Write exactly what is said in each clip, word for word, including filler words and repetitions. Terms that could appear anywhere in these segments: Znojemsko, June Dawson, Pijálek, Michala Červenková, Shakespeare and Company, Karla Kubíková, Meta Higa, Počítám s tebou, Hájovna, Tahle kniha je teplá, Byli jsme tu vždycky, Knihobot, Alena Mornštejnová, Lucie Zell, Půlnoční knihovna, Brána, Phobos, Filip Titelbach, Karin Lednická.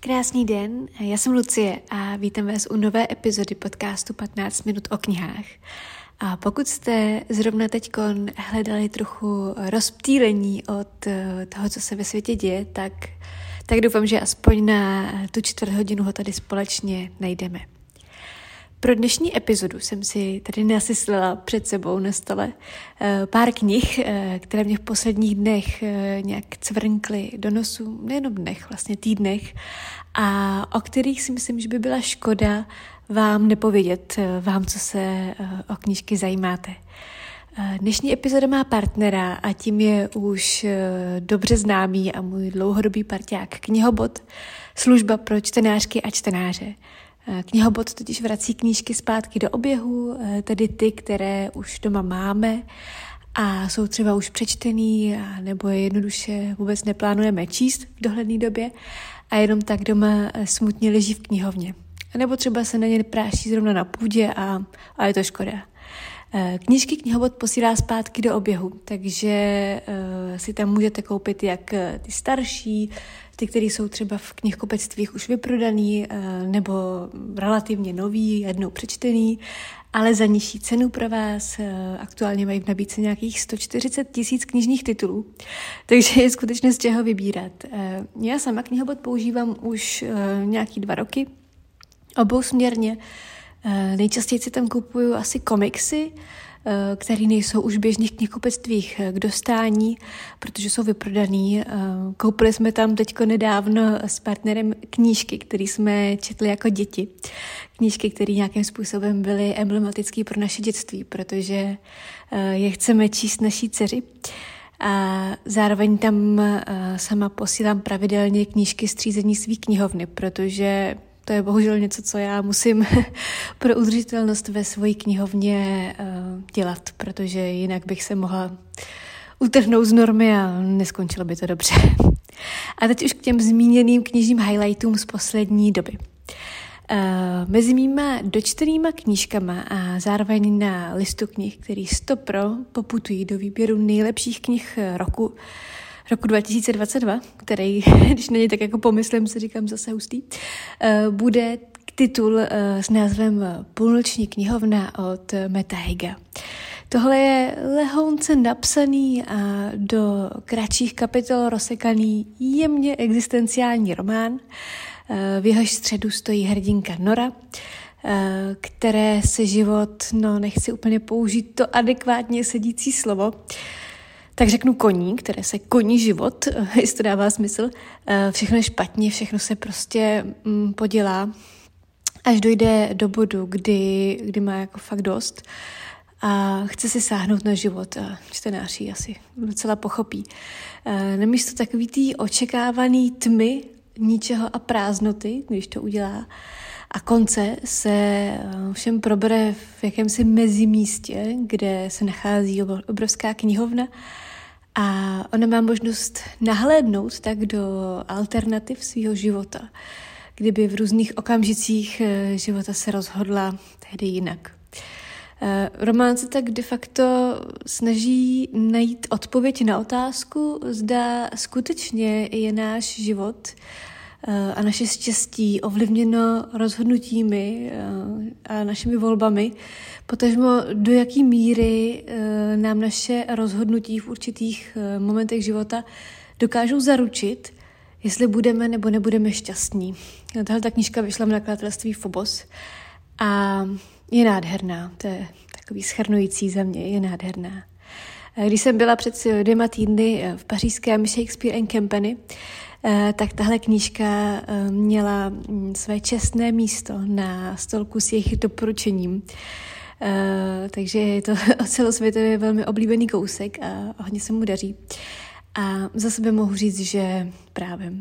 Krásný den, já jsem Lucie a vítám vás u nové epizody podcastu patnáct minut o knihách. A pokud jste zrovna teďkon hledali trochu rozptýlení od toho, co se ve světě děje, tak, tak doufám, že aspoň na tu čtvrt hodinu ho tady společně najdeme. Pro dnešní epizodu jsem si tady nasyslila před sebou na stole pár knih, které mě v posledních dnech nějak cvrnkly do nosu, nejenom dnech, vlastně týdnech, a o kterých si myslím, že by byla škoda vám nepovědět, vám, co se o knížky zajímáte. Dnešní epizoda má partnera a tím je už dobře známý a můj dlouhodobý parťák Knihobot, služba pro čtenářky a čtenáře. Knihobot totiž vrací knížky zpátky do oběhu, tedy ty, které už doma máme a jsou třeba už přečtený a nebo je jednoduše vůbec neplánujeme číst v dohledné době a jenom tak doma smutně leží v knihovně. A nebo třeba se na ně práší zrovna na půdě a, a je to škoda. Knížky Knihobot posílá zpátky do oběhu, takže si tam můžete koupit jak ty starší, ty, které jsou třeba v knihkupectvích už vyprodaný nebo relativně nový, jednou přečtený, ale za nižší cenu pro vás. Aktuálně mají v nabídce nějakých sto čtyřicet tisíc knižních titulů, takže je skutečně z čeho vybírat. Já sama Knihobot používám už nějaký dva roky, obousměrně. Nejčastěji si tam kupuju asi komiksy, které nejsou už v běžných knihkupectvích k dostání, protože jsou vyprodaný. Koupili jsme tam teďko nedávno s partnerem knížky, které jsme četli jako děti. Knížky, které nějakým způsobem byly emblematické pro naše dětství, protože je chceme číst naší dceři. A zároveň tam sama posílám pravidelně knížky střízení svý knihovny, protože to je bohužel něco, co já musím pro udržitelnost ve své knihovně dělat, protože jinak bych se mohla utrhnout z normy a neskončilo by to dobře. A teď už k těm zmíněným knižním highlightům z poslední doby. Mezi mýma dočtenýma knížkama a zároveň na listu knih, který stopro poputují do výběru nejlepších knih roku, roku dva tisíce dvacet dva, který, když na něj tak jako pomyslím, se říkám zase hustý, bude titul s názvem Půlnoční knihovna od Meta Higa. Tohle je lehounce napsaný a do kratších kapitol rozsekaný jemně existenciální román. V jehož středu stojí hrdinka Nora, které se život, no nechci úplně použít to adekvátně sedící slovo, tak řeknu koní, které se koní život, jestli to dává smysl. Všechno je špatně, všechno se prostě podělá, až dojde do bodu, kdy, kdy má jako fakt dost a chce si sáhnout na život a čtenář ji asi docela pochopí. Namísto takový tý očekávaný tmy, ničeho a prázdnoty, když to udělá, a konce se všem probere v jakémsi mezimístě, kde se nachází obrovská knihovna a ona má možnost nahlédnout tak do alternativ svého života, kdyby v různých okamžicích života se rozhodla tehdy jinak. Román se tak de facto snaží najít odpověď na otázku, zda skutečně je náš život a naše štěstí ovlivněno rozhodnutími a našimi volbami, potažmo do jaký míry nám naše rozhodnutí v určitých momentech života dokážou zaručit, jestli budeme nebo nebudeme šťastní. Tahle ta knížka vyšla v nakladatelství Phobos a je nádherná, to je takový shrnující za mě, je nádherná. Když jsem byla před dvěma týdny v pařížském Shakespeare and Company, tak tahle knížka měla své čestné místo na stolku s jejich doporučením. Takže je to celosvětově velmi oblíbený kousek a hodně se mu daří. A za sebe mohu říct, že právě.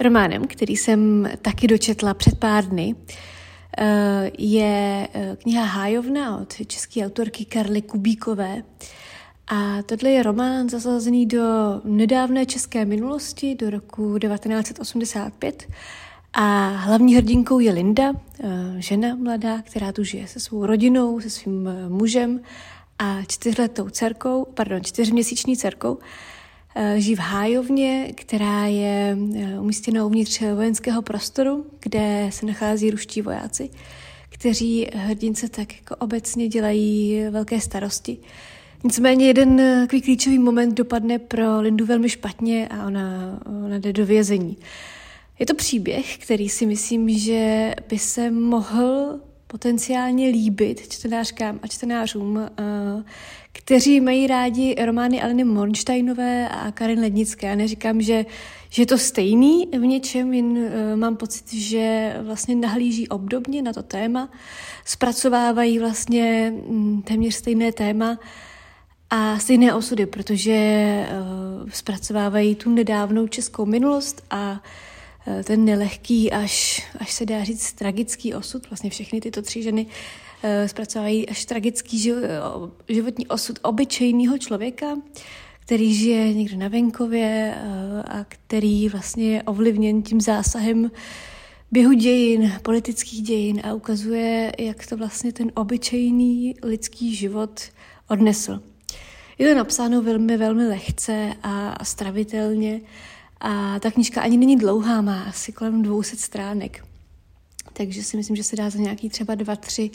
Románem, který jsem taky dočetla před pár dny, je kniha Hájovna od české autorky Karly Kubíkové. A tohle je román zasazený do nedávné české minulosti, do roku devatenáct osmdesát pět. A hlavní hrdinkou je Linda, žena mladá, která tu žije se svou rodinou, se svým mužem a čtyřletou dcerkou, pardon, čtyřměsíční dcerkou. Žijí v Hájovně, která je umístěna uvnitř vojenského prostoru, kde se nachází ruští vojáci, kteří hrdince tak jako obecně dělají velké starosti. Nicméně jeden takový klíčový moment dopadne pro Lindu velmi špatně a ona, ona jde do vězení. Je to příběh, který si myslím, že by se mohl potenciálně líbit čtenářkám a čtenářům, kteří mají rádi romány Aleny Mornštejnové a Karin Lednické. Já neříkám, že, že je to stejný v něčem, jen mám pocit, že vlastně nahlíží obdobně na to téma, zpracovávají vlastně téměř stejné téma a stejné osudy, protože zpracovávají tu nedávnou českou minulost a ten nelehký, až, až se dá říct, tragický osud. Vlastně všechny tyto tři ženy zpracovávají až tragický životní osud obyčejného člověka, který žije někde na venkově a který vlastně je ovlivněn tím zásahem běhu dějin, politických dějin a ukazuje, jak to vlastně ten obyčejný lidský život odnesl. Je to napsáno velmi, velmi lehce a stravitelně, a ta knížka ani není dlouhá, má asi kolem dvě stě stránek. Takže si myslím, že se dá za nějaký třeba dva, tři,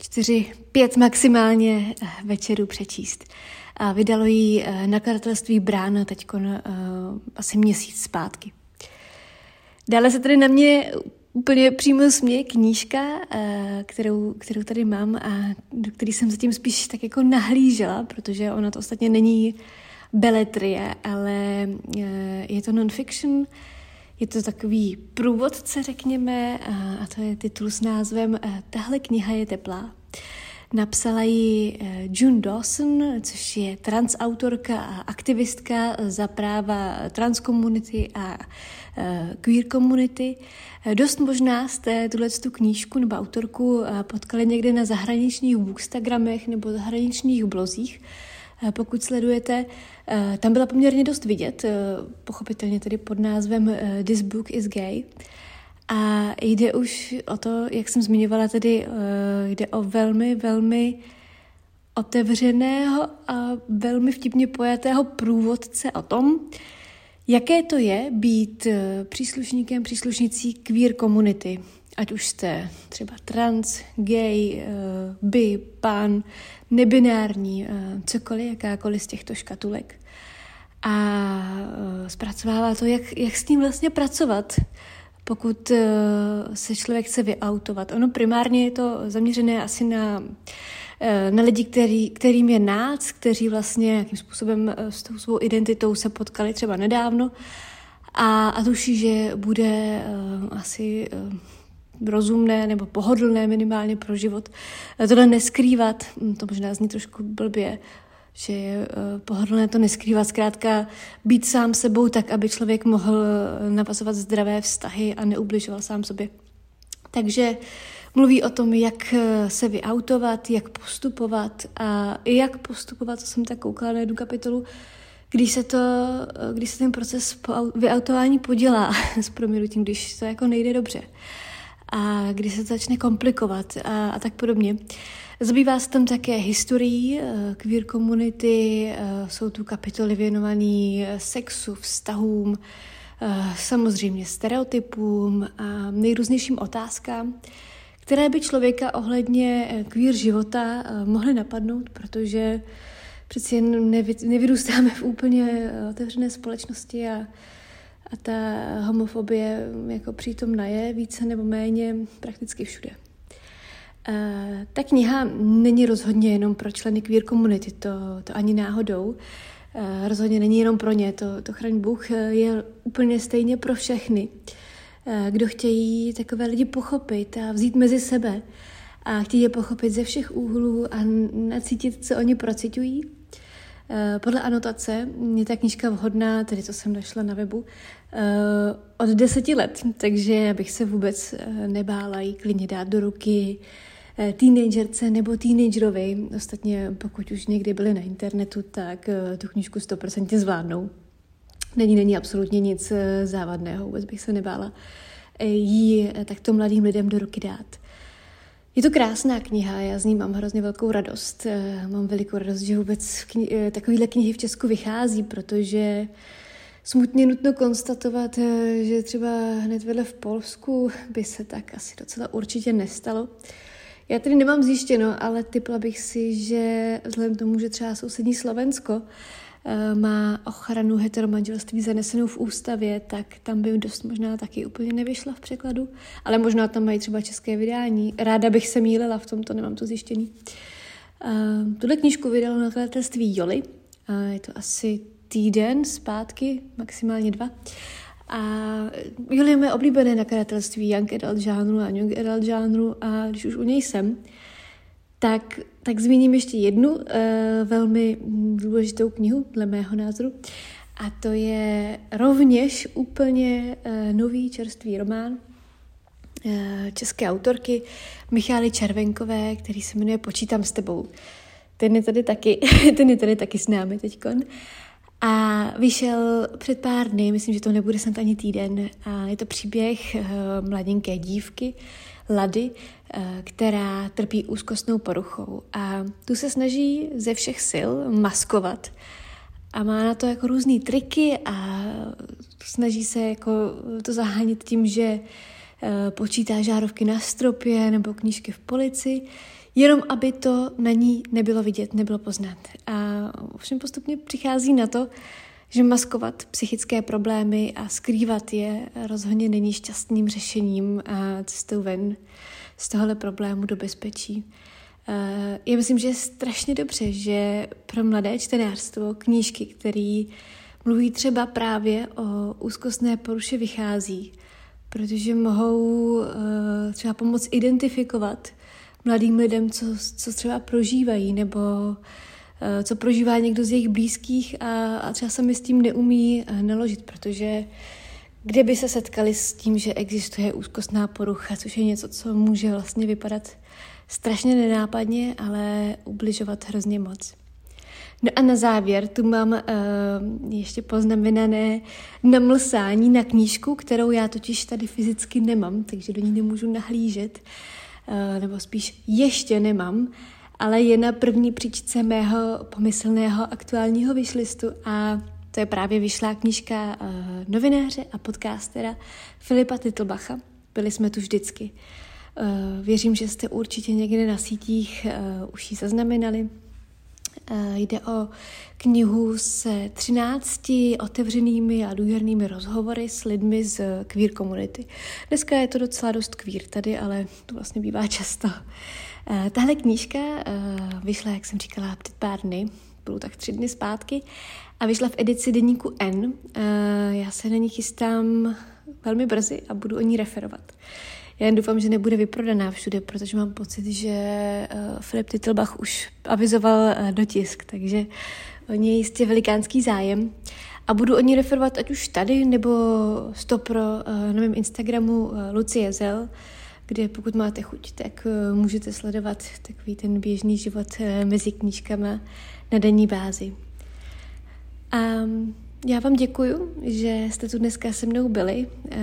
čtyři, pět maximálně večerů přečíst. A vydalo ji nakladatelství Brána teďko na, uh, asi měsíc zpátky. Dále se tady na mě úplně přímo směje knížka, uh, kterou, kterou tady mám a do které jsem zatím spíš tak jako nahlížela, protože ona to ostatně není beletrie, ale je to non-fiction, je to takový průvodce, řekněme, a to je titul s názvem Tahle kniha je teplá. Napsala ji June Dawson, což je transautorka a aktivistka za práva transkomunity a queer komunity. Dost možná jste tuhletu knížku nebo autorku potkali někde na zahraničních bookstagramech nebo zahraničních blozích. Pokud sledujete, tam byla poměrně dost vidět, pochopitelně tedy pod názvem This Book is Gay. A jde už o to, jak jsem zmiňovala, tedy jde o velmi, velmi otevřeného a velmi vtipně pojatého průvodce o tom, jaké to je být příslušníkem, příslušnicí queer komunity. Ať už jste třeba trans, gay, bi, pan, nebinární, cokoliv, jakákoliv z těchto škatulek. A zpracovává to, jak, jak s tím vlastně pracovat, pokud se člověk chce vyautovat. Ono primárně je to zaměřené asi na, na lidi, který, kterým je nác, kteří vlastně nějakým způsobem s tou svou identitou se potkali třeba nedávno a, a tuší, že bude asi rozumné nebo pohodlné minimálně pro život. Tohle neskrývat, to možná zní trošku blbě, že je pohodlné to neskrývat, zkrátka být sám sebou tak, aby člověk mohl navazovat zdravé vztahy a neubližoval sám sobě. Takže mluví o tom, jak se vyautovat, jak postupovat a jak postupovat, co jsem tak koukala na jednu kapitolu, Když se, to, když se ten proces vyautování podělá s proměnutím, když to jako nejde dobře a když se to začne komplikovat a, a tak podobně. Zabývá se tam také historií queer komunity, jsou tu kapitoly věnované sexu, vztahům, samozřejmě stereotypům a nejrůznějším otázkám, které by člověka ohledně queer života mohly napadnout, protože přeci jen nevy, nevyrůstáme v úplně otevřené společnosti a, a ta homofobie jako přítomna je více nebo méně prakticky všude. E, ta kniha není rozhodně jenom pro členy queer komunity, to, to ani náhodou. E, rozhodně není jenom pro ně, to, to chraň Bůh, je úplně stejně pro všechny, e, kdo chtějí takové lidi pochopit a vzít mezi sebe. A chtějí je pochopit ze všech úhlů a nacítit, co oni prociťují. Podle anotace je ta knížka vhodná, tedy to jsem našla na webu, od deseti let, takže bych se vůbec nebála jí klidně dát do ruky teenagerce nebo teenagerovi. Ostatně pokud už někdy byli na internetu, tak tu knížku sto procent zvládnou. Není, není absolutně nic závadného, vůbec bych se nebála jí takto mladým lidem do ruky dát. Je to krásná kniha, já z ní mám hrozně velkou radost. Mám velikou radost, že vůbec kni- takovýhle knihy v Česku vychází, protože smutně nutno konstatovat, že třeba hned vedle v Polsku by se tak asi docela určitě nestalo. Já tedy nemám zjištěno, ale tipla bych si, že vzhledem k tomu, že třeba sousední Slovensko má ochranu heteromanželství zanesenou v ústavě, tak tam by dost možná taky úplně nevyšla v překladu, ale možná tam mají třeba české vydání. Ráda bych se mýlila v tomto, nemám to zjištění. Uh, tuhle knížku vydalo nakladatelství Jolly, uh, je to asi týden zpátky, maximálně dva. A Jolly je moje oblíbené nakladatelství young adult žánru a young adult žánru a když už u něj jsem, Tak, tak zmíním ještě jednu uh, velmi důležitou knihu, dle mého názoru, a to je rovněž úplně uh, nový čerstvý román uh, české autorky Michály Červenkové, který se jmenuje Počítám s tebou. Ten je tady taky, ten je tady taky s námi teďkon. A vyšel před pár dny, myslím, že to nebude snad ani týden. A je to příběh uh, mladinké dívky, Lady, která trpí úzkostnou poruchou a tu se snaží ze všech sil maskovat a má na to jako různý triky a snaží se jako to zahánit tím, že počítá žárovky na stropě nebo knížky v polici, jenom aby to na ní nebylo vidět, nebylo poznat. A ovšem postupně přichází na to, že maskovat psychické problémy a skrývat je rozhodně není šťastným řešením a cestou ven z tohohle problému do bezpečí. Já myslím, že je strašně dobře, že pro mladé čtenářstvo knížky, které mluví třeba právě o úzkostné poruše, vychází, protože mohou třeba pomoct identifikovat mladým lidem, co, co třeba prožívají, nebo co prožívá někdo z jejich blízkých a, a třeba sami s tím neumí naložit, protože kdyby se setkali s tím, že existuje úzkostná porucha, což je něco, co může vlastně vypadat strašně nenápadně, ale ubližovat hrozně moc. No a na závěr tu mám uh, ještě poznamenané namlsání na knížku, kterou já totiž tady fyzicky nemám, takže do ní nemůžu nahlížet, uh, nebo spíš ještě nemám, ale je na první příčce mého pomyslného aktuálního wishlistu a to je právě vyšlá knížka uh, novináře a podcastera Filipa Titelbacha. Byli jsme tu vždycky. Uh, věřím, že jste určitě někde na sítích uh, už ji zaznamenali. Uh, jde o knihu se třinácti otevřenými a důvěrnými rozhovory s lidmi z queer komunity. Dneska je to docela dost queer tady, ale to vlastně bývá často. Uh, tahle knížka uh, vyšla, jak jsem říkala, před pár dny, bylo tak tři dny zpátky, a vyšla v edici deníku N. Uh, já se na ní chystám velmi brzy a budu o ní referovat. Já jen doufám, že nebude vyprodaná všude, protože mám pocit, že uh, Filip Titelbach už avizoval uh, dotisk, takže o ní je jistě velikánský zájem. A budu o ní referovat ať už tady, nebo stopro uh, na mém Instagramu uh, Lucie Zell, kde pokud máte chuť, tak uh, můžete sledovat takový ten běžný život uh, mezi knížkama na denní bázi. A já vám děkuju, že jste tu dneska se mnou byli. E,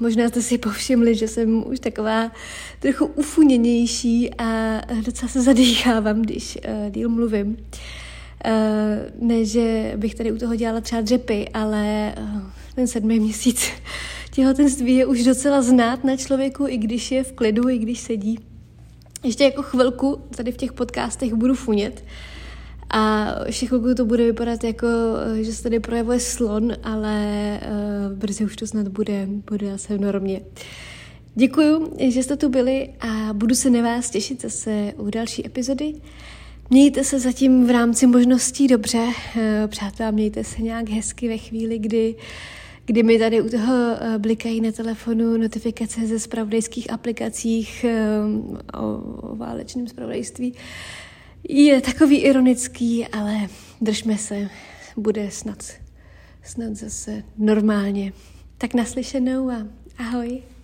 možná jste si povšimli, že jsem už taková trochu ufuněnější a docela se zadýchávám, když e, díl mluvím. E, ne, že bych tady u toho dělala třeba dřepy, ale ten sedmý měsíc těhotenství je už docela znát na člověku, i když je v klidu, i když sedí. Ještě jako chvilku tady v těch podcastech budu funět, a ještě chvilku to bude vypadat jako, že se tady projevuje slon, ale uh, brzy už to snad bude, bude asi v normě. Děkuju, že jste tu byli a budu se na vás těšit zase u další epizody. Mějte se zatím v rámci možností dobře. Přátelé, mějte se nějak hezky ve chvíli, kdy, kdy mi tady u toho blikají na telefonu notifikace ze zpravodajských aplikacích um, o, o válečném zpravodajství. Je takový ironický, ale držme se, bude snad, snad zase normálně. Tak naslyšenou a ahoj.